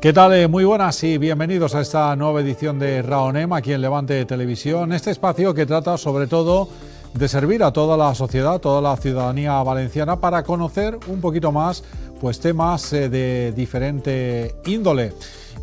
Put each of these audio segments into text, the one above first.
¿Qué tal? Muy buenas y bienvenidos a esta nueva edición de Raonem aquí en Levante Televisión. Este espacio que trata sobre todo de servir a toda la sociedad, toda la ciudadanía valenciana para conocer un poquito más pues temas de diferente índole.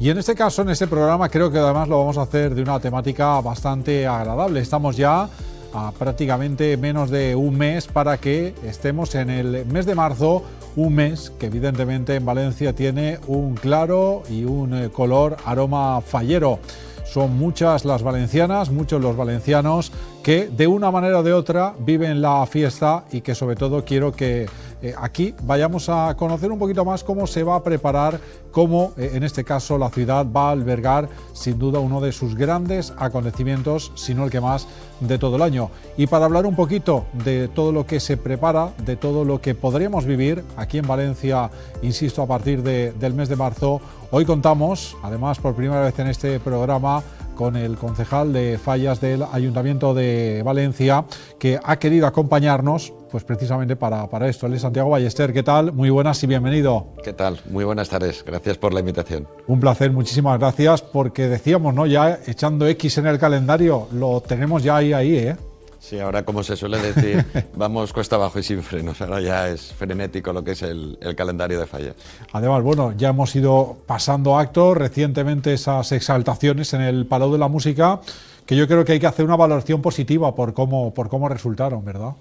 Y en este caso, en este programa, creo que además lo vamos a hacer de una temática bastante agradable. Estamos ya a prácticamente menos de un mes para que estemos en el mes de marzo, un mes que evidentemente en Valencia tiene un claro y un color aroma fallero. Son muchas las valencianas, muchos los valencianos que de una manera o de otra viven la fiesta y que sobre todo quiero que aquí vayamos a conocer un poquito más cómo se va a preparar, cómo en este caso la ciudad va a albergar sin duda uno de sus grandes acontecimientos, si no el que más, de todo el año. Y para hablar un poquito de todo lo que se prepara, de todo lo que podremos vivir aquí en Valencia, insisto, a partir del mes de marzo, hoy contamos, además por primera vez en este programa, con el concejal de Fallas del Ayuntamiento de Valencia, que ha querido acompañarnos pues precisamente para esto. Él es Santiago Ballester. ¿Qué tal? Muy buenas y bienvenido. ¿Qué tal? Muy buenas tardes. Gracias por la invitación. Un placer, muchísimas gracias, porque decíamos, ¿no?, ya echando X en el calendario, lo tenemos ya ahí, ¿eh? Sí, ahora como se suele decir, vamos cuesta abajo y sin frenos. Ahora ya es frenético lo que es el calendario de Fallas. Además, bueno, ya hemos ido pasando actos, recientemente esas exaltaciones en el Palau de la Música, que yo creo que hay que hacer una valoración positiva por cómo resultaron, ¿verdad?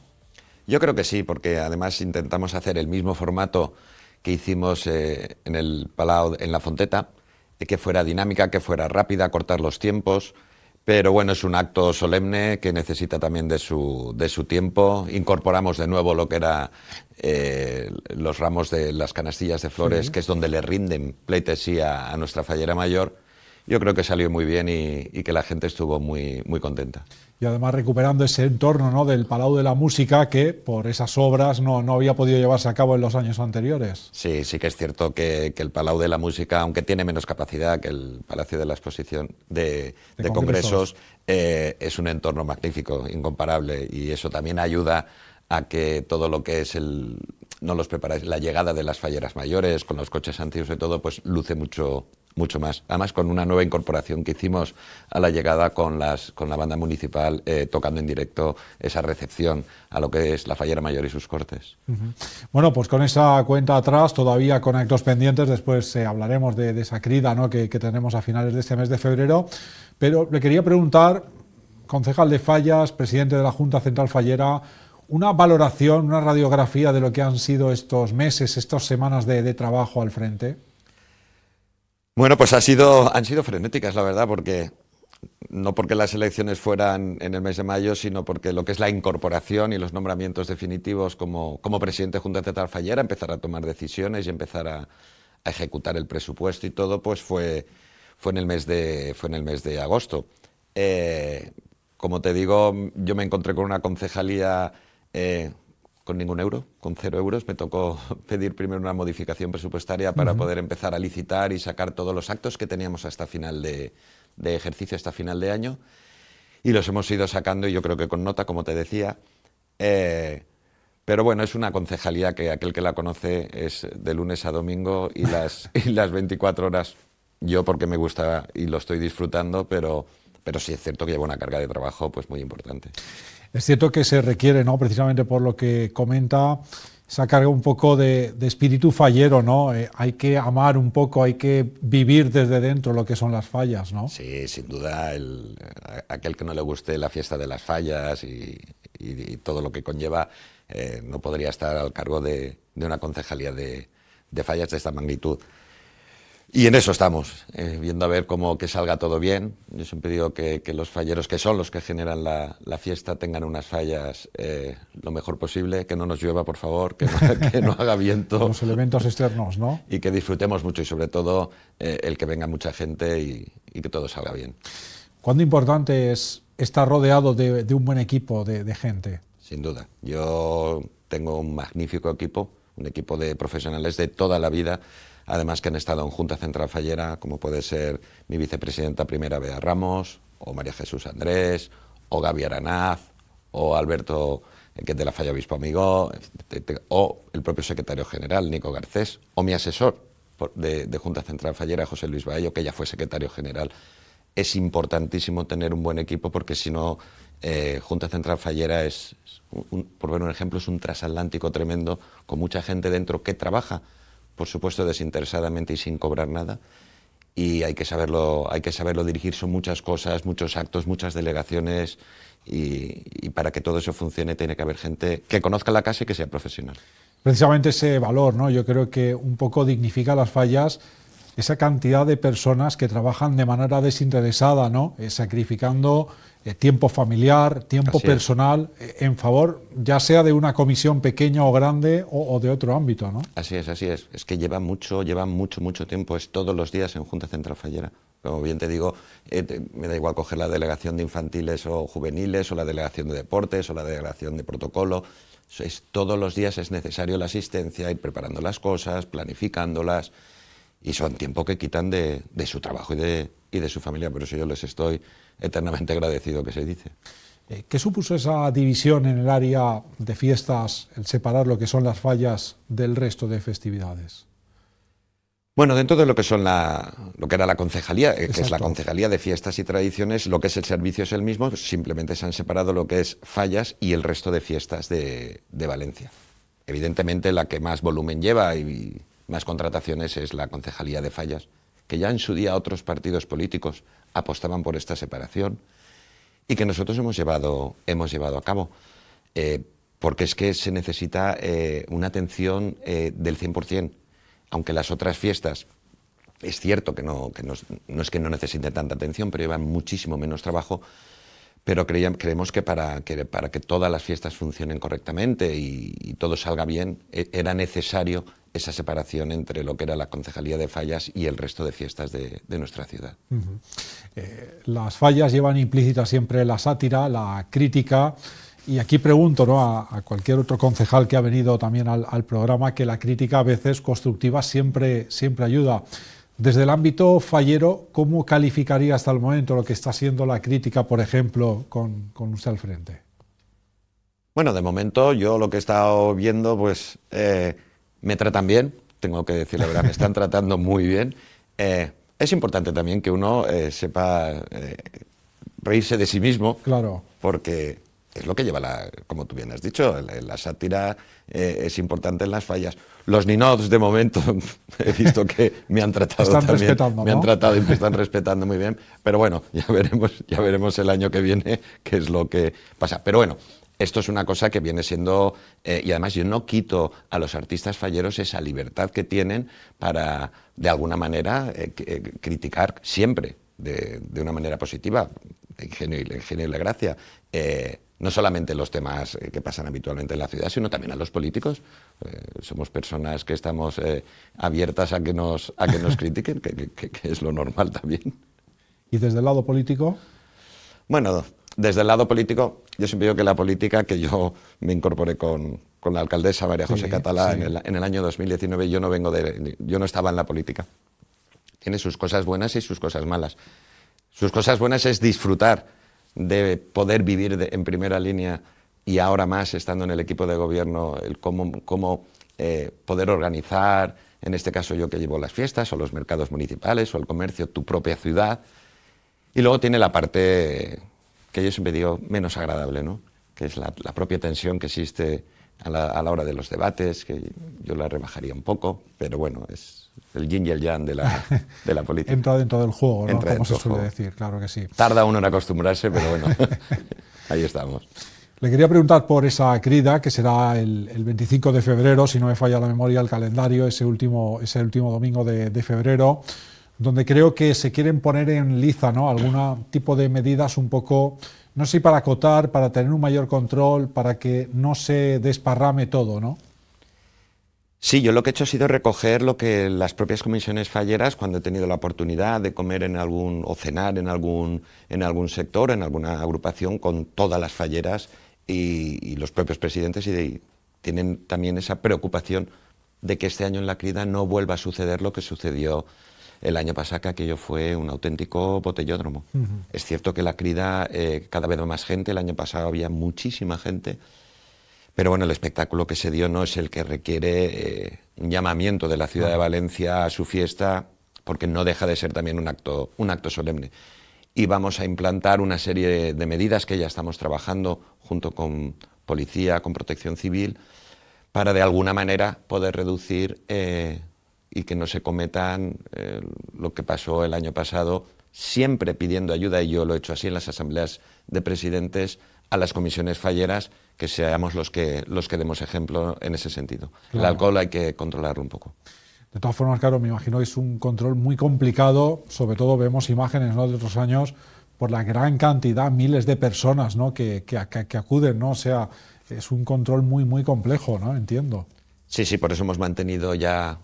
Yo creo que sí, porque además intentamos hacer el mismo formato que hicimos en el Palau, en la Fonteta, que fuera dinámica, que fuera rápida, cortar los tiempos. Pero bueno, es un acto solemne que necesita también de su tiempo. Incorporamos de nuevo lo que era los ramos de las canastillas de flores, sí, que es donde le rinden pleitesía a nuestra fallera mayor. Yo creo que salió muy bien y que la gente estuvo muy, muy contenta. Y además recuperando ese entorno, ¿no?, del Palau de la Música, que por esas obras no había podido llevarse a cabo en los años anteriores. Sí, sí que es cierto que el Palau de la Música, aunque tiene menos capacidad que el Palacio de la Exposición de Congresos, es un entorno magnífico, incomparable, y eso también ayuda a que todo lo que es la llegada de las falleras mayores con los coches antiguos y todo, pues luce mucho más. Además, con una nueva incorporación que hicimos a la llegada con la banda municipal, tocando en directo esa recepción a lo que es la fallera mayor y sus cortes. Uh-huh. Bueno, pues con esa cuenta atrás, todavía con actos pendientes, después hablaremos de esa crida, ¿no?, que tenemos a finales de este mes de febrero, pero le quería preguntar, concejal de Fallas, presidente de la Junta Central Fallera, una valoración, una radiografía de lo que han sido estos meses, estas semanas de trabajo al frente. Bueno, pues han sido frenéticas, la verdad, porque no porque las elecciones fueran en el mes de mayo, sino porque lo que es la incorporación y los nombramientos definitivos como presidente de Junta Central Fallera, empezar a tomar decisiones y empezar a ejecutar el presupuesto y todo, pues fue en el mes de agosto. Como te digo, yo me encontré con una concejalía con ningún euro, con 0 euros. Me tocó pedir primero una modificación presupuestaria para poder empezar a licitar y sacar todos los actos que teníamos hasta final de ejercicio, hasta final de año, y los hemos ido sacando, y yo creo que con nota, como te decía. Pero bueno, es una concejalía que aquel que la conoce es de lunes a domingo y las 24 horas. Yo porque me gusta y lo estoy disfrutando, pero sí es cierto que lleva una carga de trabajo pues muy importante. Es cierto que se requiere, ¿no?, precisamente por lo que comenta, esa carga un poco de espíritu fallero, ¿no? Hay que amar un poco, hay que vivir desde dentro lo que son las fallas, ¿no? Sí, sin duda, aquel que no le guste la fiesta de las fallas y todo lo que conlleva, no podría estar al cargo de una concejalía de fallas de esta magnitud. Y en eso estamos, viendo a ver cómo que salga todo bien. Yo siempre digo que los falleros, que son los que generan la fiesta, tengan unas fallas lo mejor posible, que no nos llueva, por favor, que no haga viento. Los elementos externos, ¿no? Y que disfrutemos mucho y sobre todo el que venga mucha gente y que todo salga bien. ¿Cuánto importante es estar rodeado de un buen equipo de gente? Sin duda. Yo tengo un magnífico equipo, un equipo de profesionales de toda la vida, además que han estado en Junta Central Fallera, como puede ser mi vicepresidenta primera, Bea Ramos, o María Jesús Andrés, o Gaby Aranaz, o Alberto, que es de la Falla Obispo Amigo, o el propio secretario general, Nico Garcés, o mi asesor, de Junta Central Fallera, José Luis Baello, que ya fue secretario general. Es importantísimo tener un buen equipo porque si no, Junta Central Fallera es, por ver un ejemplo, es un transatlántico tremendo con mucha gente dentro que trabaja, por supuesto, desinteresadamente y sin cobrar nada. Y hay que saberlo dirigir, son muchas cosas, muchos actos, muchas delegaciones y para que todo eso funcione tiene que haber gente que conozca la casa y que sea profesional. Precisamente ese valor, ¿no? Yo creo que un poco dignifica las fallas esa cantidad de personas que trabajan de manera desinteresada, ¿no? Sacrificando tiempo familiar, tiempo personal, en favor ya sea de una comisión pequeña o grande o de otro ámbito, ¿no? Así es. Es que lleva mucho tiempo, es todos los días en Junta Central Fallera. Como bien te digo, me da igual coger la delegación de infantiles o juveniles o la delegación de deportes o la delegación de protocolo. Todos los días es necesario la asistencia, ir preparando las cosas, planificándolas. Y son tiempo que quitan de su trabajo y de su familia, por eso yo les estoy eternamente agradecido, que se dice. ¿Qué supuso esa división en el área de fiestas, el separar lo que son las fallas del resto de festividades? Bueno, dentro de lo que son lo que era la concejalía, que es la concejalía de fiestas y tradiciones, lo que es el servicio es el mismo, simplemente se han separado lo que es fallas y el resto de fiestas de Valencia. Evidentemente la que más volumen lleva y más contrataciones es la concejalía de Fallas, que ya en su día otros partidos políticos apostaban por esta separación y que nosotros hemos llevado a cabo, porque es que se necesita una atención del 100%, aunque las otras fiestas, es cierto que no es que no necesiten tanta atención, pero llevan muchísimo menos trabajo, pero creemos que para que todas las fiestas funcionen correctamente y todo salga bien, era necesario esa separación entre lo que era la concejalía de fallas y el resto de fiestas de nuestra ciudad. Uh-huh. Las fallas llevan implícita siempre la sátira, la crítica, y aquí pregunto, ¿no?, a cualquier otro concejal que ha venido también al programa, que la crítica a veces constructiva siempre ayuda. Desde el ámbito fallero, ¿cómo calificaría hasta el momento lo que está haciendo la crítica, por ejemplo, con usted al frente? Bueno, de momento yo lo que he estado viendo, pues me tratan bien, tengo que decir la verdad, me están tratando muy bien. Es importante también que uno sepa reírse de sí mismo, claro, porque es lo que lleva, como tú bien has dicho, la sátira es importante en las fallas. Los ninots, de momento, he visto que me han tratado están también. Respetando, ¿no? Me han tratado y me están respetando muy bien. Pero bueno, ya veremos el año que viene qué es lo que pasa. Pero bueno, esto es una cosa que viene siendo... y además yo no quito a los artistas falleros esa libertad que tienen para, de alguna manera, criticar siempre de una manera positiva. El ingenio y la gracia. No solamente los temas que pasan habitualmente en la ciudad, sino también a los políticos. Somos personas que estamos abiertas a que nos critiquen, que es lo normal también. ¿Y desde el lado político? Bueno, desde el lado político, yo siempre digo que la política, que yo me incorporé con la alcaldesa María José Catalá en el año 2019, yo no estaba en la política. Tiene sus cosas buenas y sus cosas malas. Sus cosas buenas es disfrutar de poder vivir en primera línea y ahora más estando en el equipo de gobierno, el cómo poder organizar, en este caso yo que llevo las fiestas o los mercados municipales o el comercio, tu propia ciudad. Y luego tiene la parte que yo siempre digo menos agradable, ¿no?, que es la propia tensión que existe a la hora de los debates, que yo la rebajaría un poco, pero bueno, es el yin y el yang de la política. Entra dentro del juego, ¿no?, como se suele decir, claro que sí. Tarda uno en acostumbrarse, pero bueno, ahí estamos. Le quería preguntar por esa crida, que será el 25 de febrero, si no me falla la memoria el calendario, ese último domingo de febrero, donde creo que se quieren poner en liza, ¿no?, algún tipo de medidas un poco... No sé, para acotar, para tener un mayor control, para que no se desparrame todo, ¿no? Sí, yo lo que he hecho ha sido recoger lo que las propias comisiones falleras, cuando he tenido la oportunidad de comer o cenar en algún sector, en alguna agrupación, con todas las falleras y los propios presidentes, y tienen también esa preocupación de que este año en la crida no vuelva a suceder lo que sucedió el año pasado, que aquello fue un auténtico botellódromo. Uh-huh. Es cierto que la crida cada vez más gente, el año pasado había muchísima gente, Pero bueno, el espectáculo que se dio no es el que requiere un llamamiento de la ciudad de Valencia a su fiesta, porque no deja de ser también un acto solemne. Y vamos a implantar una serie de medidas que ya estamos trabajando junto con policía, con protección civil, para de alguna manera poder reducir y que no se cometan lo que pasó el año pasado, siempre pidiendo ayuda, y yo lo he hecho así en las asambleas de presidentes, a las comisiones falleras, que seamos los que demos ejemplo en ese sentido. Claro. El alcohol hay que controlarlo un poco. De todas formas, claro, me imagino que es un control muy complicado, sobre todo vemos imágenes, ¿no?, de otros años, por la gran cantidad, miles de personas, ¿no?, que acuden, ¿no? O sea, es un control muy, muy complejo, ¿no? Entiendo. Sí, por eso hemos mantenido ya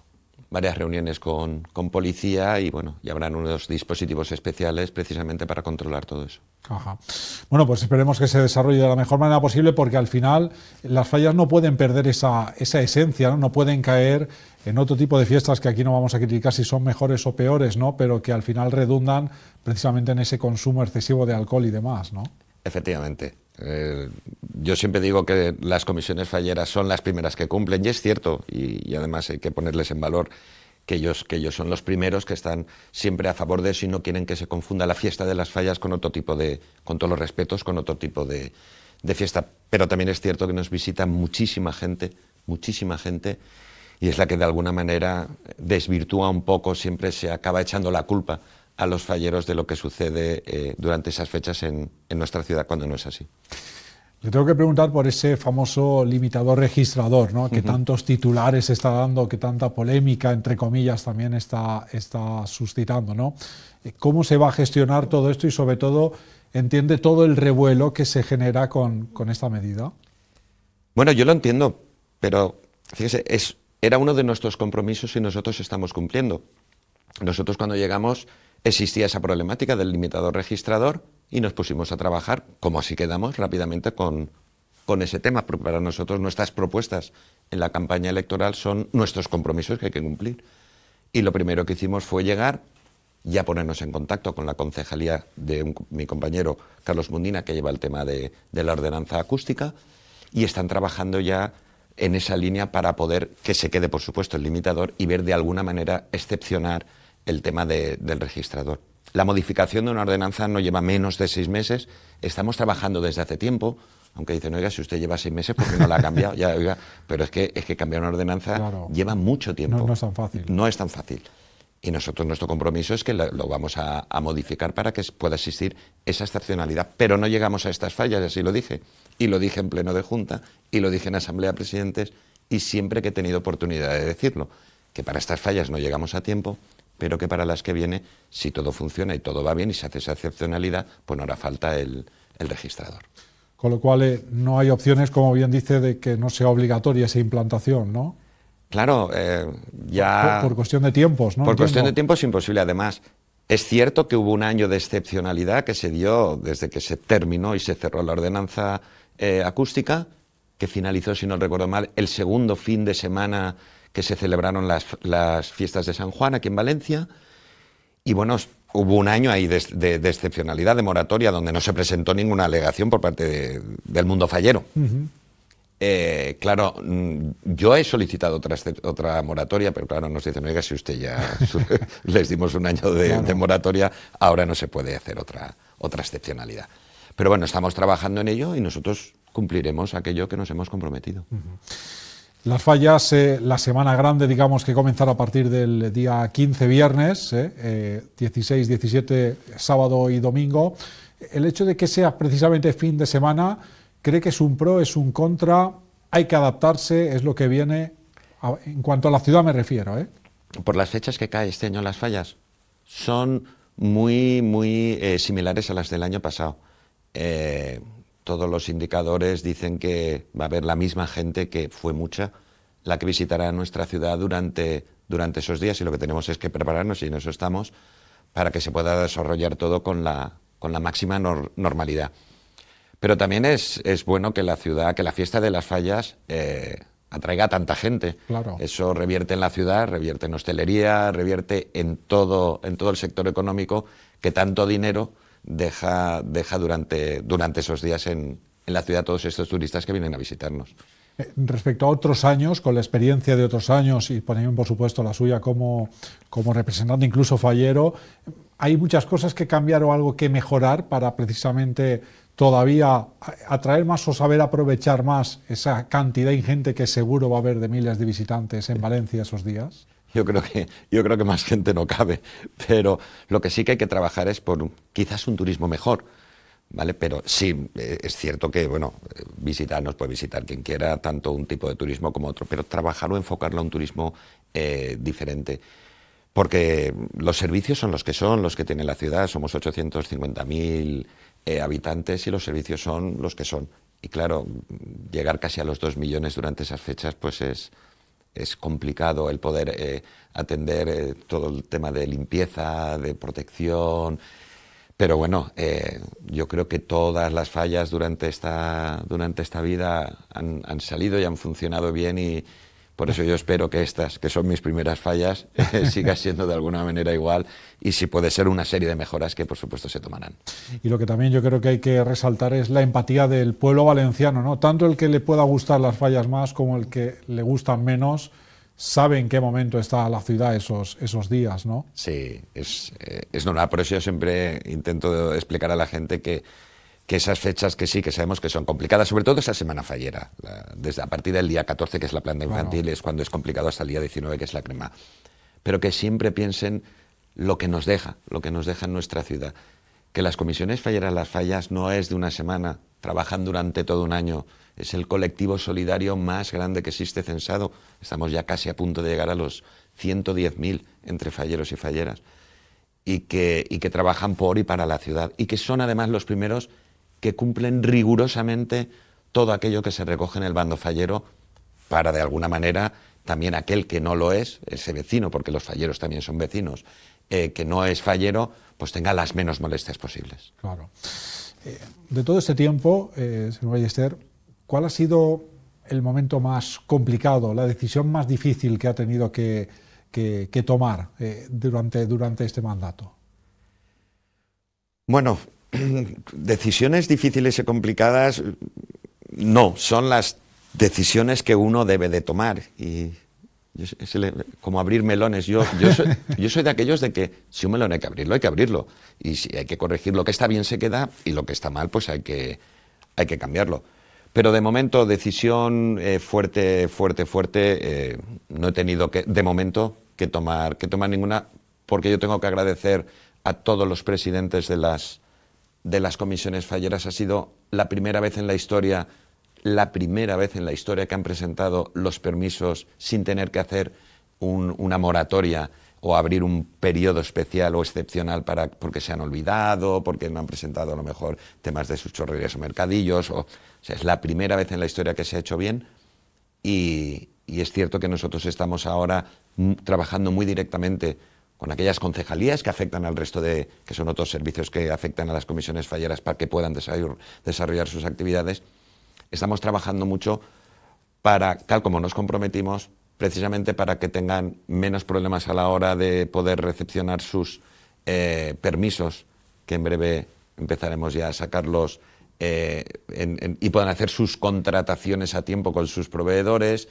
varias reuniones con policía y, bueno, ya habrán unos dispositivos especiales precisamente para controlar todo eso. Ajá. Bueno, pues esperemos que se desarrolle de la mejor manera posible, porque al final las fallas no pueden perder esa esencia, ¿no? No pueden caer en otro tipo de fiestas que aquí no vamos a criticar si son mejores o peores, ¿no? Pero que al final redundan precisamente en ese consumo excesivo de alcohol y demás, ¿no? Efectivamente. Yo siempre digo que las comisiones falleras son las primeras que cumplen, y es cierto, y además hay que ponerles en valor que ellos son los primeros que están siempre a favor de eso y no quieren que se confunda la fiesta de las fallas con otro tipo de, con todos los respetos, con otro tipo de fiesta. Pero también es cierto que nos visita muchísima gente, y es la que de alguna manera desvirtúa un poco, siempre se acaba echando la culpa a los falleros de lo que sucede durante esas fechas en nuestra ciudad, cuando no es así. Le tengo que preguntar por ese famoso limitador registrador, ¿no?, que tantos titulares está dando, que tanta polémica, entre comillas, también está suscitando, ¿no? ¿Cómo se va a gestionar todo esto y, sobre todo, entiende todo el revuelo que se genera con esta medida? Bueno, yo lo entiendo, pero fíjese, era uno de nuestros compromisos y nosotros estamos cumpliendo. Nosotros, cuando llegamos, existía esa problemática del limitador registrador y nos pusimos a trabajar, como así quedamos, rápidamente con ese tema, porque para nosotros nuestras propuestas en la campaña electoral son nuestros compromisos que hay que cumplir. Y lo primero que hicimos fue llegar y a ponernos en contacto con la concejalía de mi compañero Carlos Mundina, que lleva el tema de la ordenanza acústica, y están trabajando ya en esa línea para poder que se quede, por supuesto, el limitador y ver de alguna manera excepcionar el tema del registrador. La modificación de una ordenanza no lleva menos de 6 meses, estamos trabajando desde hace tiempo, aunque dicen, oiga, si usted lleva 6 meses, ¿por qué no la ha cambiado? Ya, oiga, pero es que cambiar una ordenanza, claro, lleva mucho tiempo. No es tan fácil. No es tan fácil. Y nosotros, nuestro compromiso es que lo vamos a modificar para que pueda existir esa excepcionalidad. Pero no llegamos a estas fallas, y así lo dije. Y lo dije en pleno de Junta, y lo dije en Asamblea de Presidentes, y siempre que he tenido oportunidad de decirlo, que para estas fallas no llegamos a tiempo, pero que para las que viene, si todo funciona y todo va bien y se hace esa excepcionalidad, pues no hará falta el registrador. Con lo cual, no hay opciones, como bien dice, de que no sea obligatoria esa implantación, ¿no? Claro, ya... Por cuestión de tiempos, ¿no? Por cuestión de tiempo es imposible. Además, es cierto que hubo un año de excepcionalidad que se dio desde que se terminó y se cerró la ordenanza acústica, que finalizó, si no recuerdo mal, el segundo fin de semana que se celebraron las fiestas de San Juan aquí en Valencia, y bueno, hubo un año ahí de excepcionalidad, de moratoria, donde no se presentó ninguna alegación por parte del mundo fallero. Claro, yo he solicitado otra moratoria, pero claro, nos dicen, oiga, si usted ya les dimos un año de moratoria, ahora no se puede hacer otra excepcionalidad. Pero bueno, estamos trabajando en ello y nosotros cumpliremos aquello que nos hemos comprometido. Las fallas, la semana grande, digamos, que comenzará a partir del día 15, viernes, 16, 17, sábado y domingo. El hecho de que sea precisamente fin de semana, ¿cree que es un pro, es un contra? ¿Hay que adaptarse? ¿Es lo que viene? En cuanto a la ciudad me refiero, ¿eh? Por las fechas que cae este año las fallas, son muy, muy similares a las del año pasado. Todos los indicadores dicen que va a haber la misma gente, que fue mucha la que visitará nuestra ciudad durante esos días, y lo que tenemos es que prepararnos, y en eso estamos, para que se pueda desarrollar todo con la máxima normalidad. Pero también es bueno que la fiesta de las fallas atraiga a tanta gente. Claro. Eso revierte en la ciudad, revierte en hostelería, revierte en todo el sector económico, que tanto dinero deja durante esos días en la ciudad todos estos turistas que vienen a visitarnos. respecto a otros años, con la experiencia de otros años y poniendo por supuesto la suya como representante incluso fallero, ¿hay muchas cosas que cambiar o algo que mejorar para precisamente todavía atraer más o saber aprovechar más esa cantidad ingente que seguro va a haber de miles de visitantes en Valencia esos días? Yo creo que más gente no cabe, pero lo que sí que hay que trabajar es por quizás un turismo mejor, ¿vale? Pero sí, es cierto que, bueno, visitarnos puede visitar quien quiera, tanto un tipo de turismo como otro, pero trabajar o enfocarlo a un turismo diferente. Porque los servicios son, los que tiene la ciudad, somos 850.000 habitantes y los servicios son los que son. Y claro, llegar casi a los 2 millones durante esas fechas, pues es complicado el poder atender todo el tema de limpieza, de protección. Pero bueno, yo creo que todas las fallas durante esta vida han salido y han funcionado bien, y por eso yo espero que estas, que son mis primeras fallas, siga siendo de alguna manera igual, y si puede ser una serie de mejoras que por supuesto se tomarán. Y lo que también yo creo que hay que resaltar es la empatía del pueblo valenciano, ¿no? Tanto el que le pueda gustar las fallas más como el que le gustan menos, sabe en qué momento está la ciudad esos días, ¿no? Sí, es normal, por eso yo siempre intento explicar a la gente que esas fechas que sí, que sabemos que son complicadas, sobre todo esa semana fallera, desde a partir del día 14, que es la planta infantil, bueno, es cuando es complicado, hasta el día 19, que es la crema, pero que siempre piensen lo que nos deja en nuestra ciudad, que las comisiones falleras, las fallas, no es de una semana, trabajan durante todo un año, es el colectivo solidario más grande que existe censado, estamos ya casi a punto de llegar a los 110.000 entre falleros y falleras, y que trabajan por y para la ciudad, y que son además los primeros que cumplen rigurosamente todo aquello que se recoge en el bando fallero, para de alguna manera también aquel que no lo es, ese vecino, porque los falleros también son vecinos, que no es fallero, pues tenga las menos molestias posibles. Claro. De todo este tiempo, señor Ballester, ¿cuál ha sido el momento más complicado, la decisión más difícil que ha tenido que tomar durante este mandato? Bueno, decisiones difíciles y complicadas no, son las decisiones que uno debe de tomar, y es como abrir melones. Yo soy de aquellos de que si un melón hay que abrirlo, hay que abrirlo, y si hay que corregir lo que está bien se queda, y lo que está mal pues hay que cambiarlo. Pero de momento decisión fuerte no he tenido que tomar ninguna, porque yo tengo que agradecer a todos los presidentes de las comisiones falleras. Ha sido la primera vez en la historia que han presentado los permisos sin tener que hacer una moratoria o abrir un periodo especial o excepcional porque se han olvidado, porque no han presentado a lo mejor temas de sus chorrerías o mercadillos. O sea, es la primera vez en la historia que se ha hecho bien, y es cierto que nosotros estamos ahora trabajando muy directamente con aquellas concejalías que afectan al resto de, que son otros servicios que afectan a las comisiones falleras para que puedan desarrollar sus actividades. Estamos trabajando mucho para, tal como nos comprometimos, precisamente para que tengan menos problemas a la hora de poder recepcionar sus permisos, que en breve empezaremos ya a sacarlos, y puedan hacer sus contrataciones a tiempo con sus proveedores.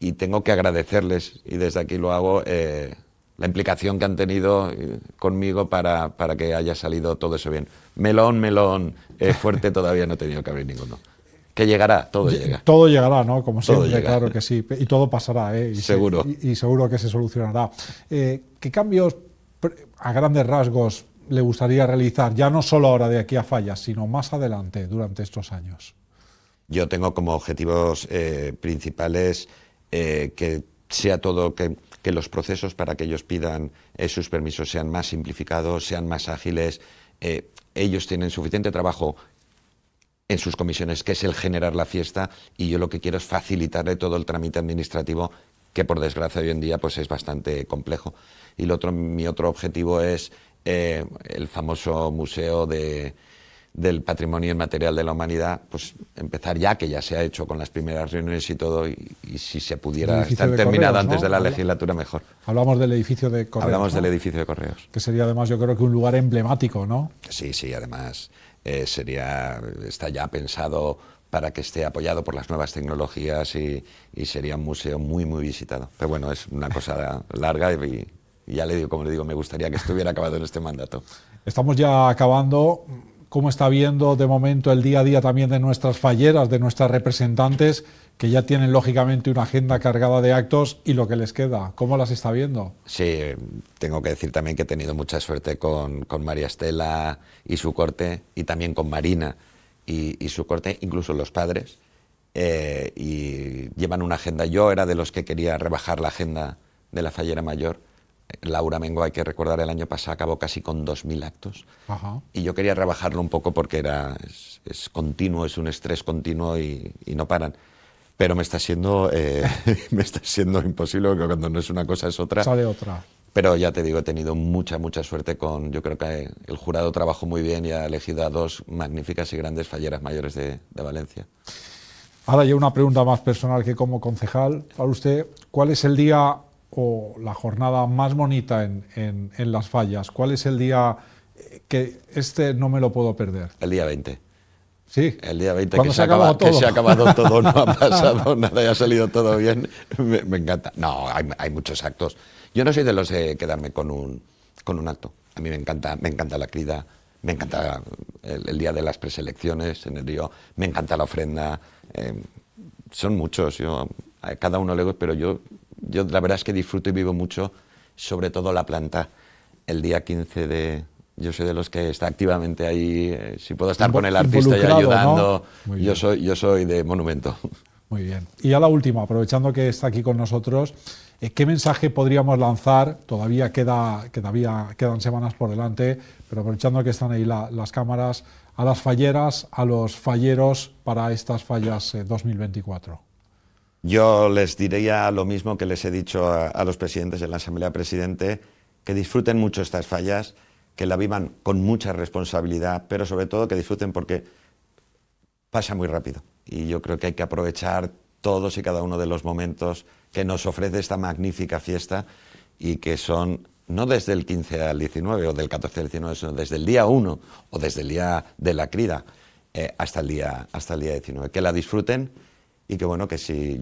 Y tengo que agradecerles, y desde aquí lo hago, la implicación que han tenido conmigo para que haya salido todo eso bien. Melón, fuerte todavía no he tenido que abrir ninguno. Que llegará, todo llega. Todo llegará, ¿no? Como siempre, claro que sí. Y todo pasará, ¿eh? Seguro. Y seguro que se solucionará. ¿Qué cambios a grandes rasgos le gustaría realizar, ya no solo ahora de aquí a Fallas, sino más adelante, durante estos años? Yo tengo como objetivos principales que sea todo, que los procesos para que ellos pidan sus permisos sean más simplificados, sean más ágiles. Ellos tienen suficiente trabajo en sus comisiones, que es el generar la fiesta, y yo lo que quiero es facilitarle todo el trámite administrativo, que por desgracia hoy en día pues es bastante complejo. Y mi otro objetivo es el famoso Museo del Patrimonio Inmaterial de la Humanidad, pues empezar ya, que ya se ha hecho con las primeras reuniones y todo, y si se pudiera estar terminado Correos, ¿no? Antes de la legislatura, mejor. Hablamos del edificio de Correos. Hablamos, ¿no?, del edificio de Correos. Que sería además, yo creo que un lugar emblemático, ¿no? Sí, además. Está ya pensado para que esté apoyado por las nuevas tecnologías y sería un museo muy, muy visitado. Pero bueno, es una cosa larga y ya le digo, como le digo, me gustaría que estuviera acabado en este mandato. Estamos ya acabando. ¿Cómo está viendo de momento el día a día también de nuestras falleras, de nuestras representantes, que ya tienen lógicamente una agenda cargada de actos y lo que les queda? ¿Cómo las está viendo? Sí, tengo que decir también que he tenido mucha suerte con María Estela y su corte, y también con Marina y su corte, incluso los padres, y llevan una agenda. Yo era de los que quería rebajar la agenda de la fallera mayor. Laura Mengo, hay que recordar, el año pasado acabó casi con 2.000 actos. Ajá. Y yo quería rebajarlo un poco porque es continuo, es un estrés continuo y no paran. Pero me está siendo imposible, porque cuando no es una cosa es otra. Sale otra. Pero ya te digo, he tenido mucha suerte con... Yo creo que el jurado trabajó muy bien y ha elegido a dos magníficas y grandes falleras mayores de Valencia. Ahora ya una pregunta más personal que como concejal. Para usted, ¿cuál es el día o la jornada más bonita en las Fallas? ¿Cuál es el día que no me lo puedo perder? El día 20. Sí. El día 20, que se ha acabado todo, no ha pasado nada, ya ha salido todo bien. Me encanta. No, hay muchos actos. Yo no soy de los de quedarme con un acto. A mí me encanta la crida, me encanta el día de las preselecciones en el río, me encanta la ofrenda. Son muchos, a cada uno le gusta, pero yo la verdad es que disfruto y vivo mucho, sobre todo la planta. El día 15 de... Yo soy de los que está activamente ahí, si puedo estar con el artista y ayudando, ¿no? yo soy de monumento. Muy bien. Y ya la última, aprovechando que está aquí con nosotros, ¿qué mensaje podríamos lanzar? Todavía quedan semanas por delante, pero aprovechando que están ahí las cámaras, a las falleras, a los falleros para estas fallas 2024. Yo les diría lo mismo que les he dicho a los presidentes de la Asamblea Presidente, que disfruten mucho estas fallas, que la vivan con mucha responsabilidad, pero sobre todo que disfruten, porque pasa muy rápido. Y yo creo que hay que aprovechar todos y cada uno de los momentos que nos ofrece esta magnífica fiesta, y que son no desde el 15 al 19 o del 14 al 19, sino desde el día 1 o desde el día de la crida hasta el día 19. Que la disfruten. Y que bueno, que si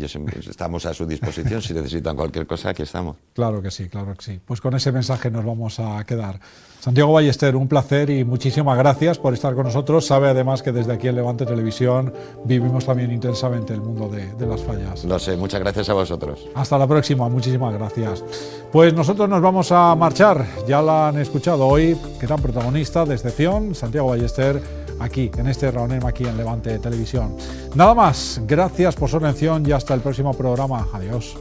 estamos a su disposición, si necesitan cualquier cosa, aquí estamos. Claro que sí, claro que sí. Pues con ese mensaje nos vamos a quedar. Santiago Ballester, un placer y muchísimas gracias por estar con nosotros. Sabe además que desde aquí en Levante Televisión vivimos también intensamente el mundo de las fallas. Lo sé, muchas gracias a vosotros. Hasta la próxima, muchísimas gracias. Pues nosotros nos vamos a marchar, ya la han escuchado hoy, gran protagonista de excepción, Santiago Ballester, aquí, en este Raonem, aquí en Levante Televisión. Nada más, gracias por su atención y hasta el próximo programa. Adiós.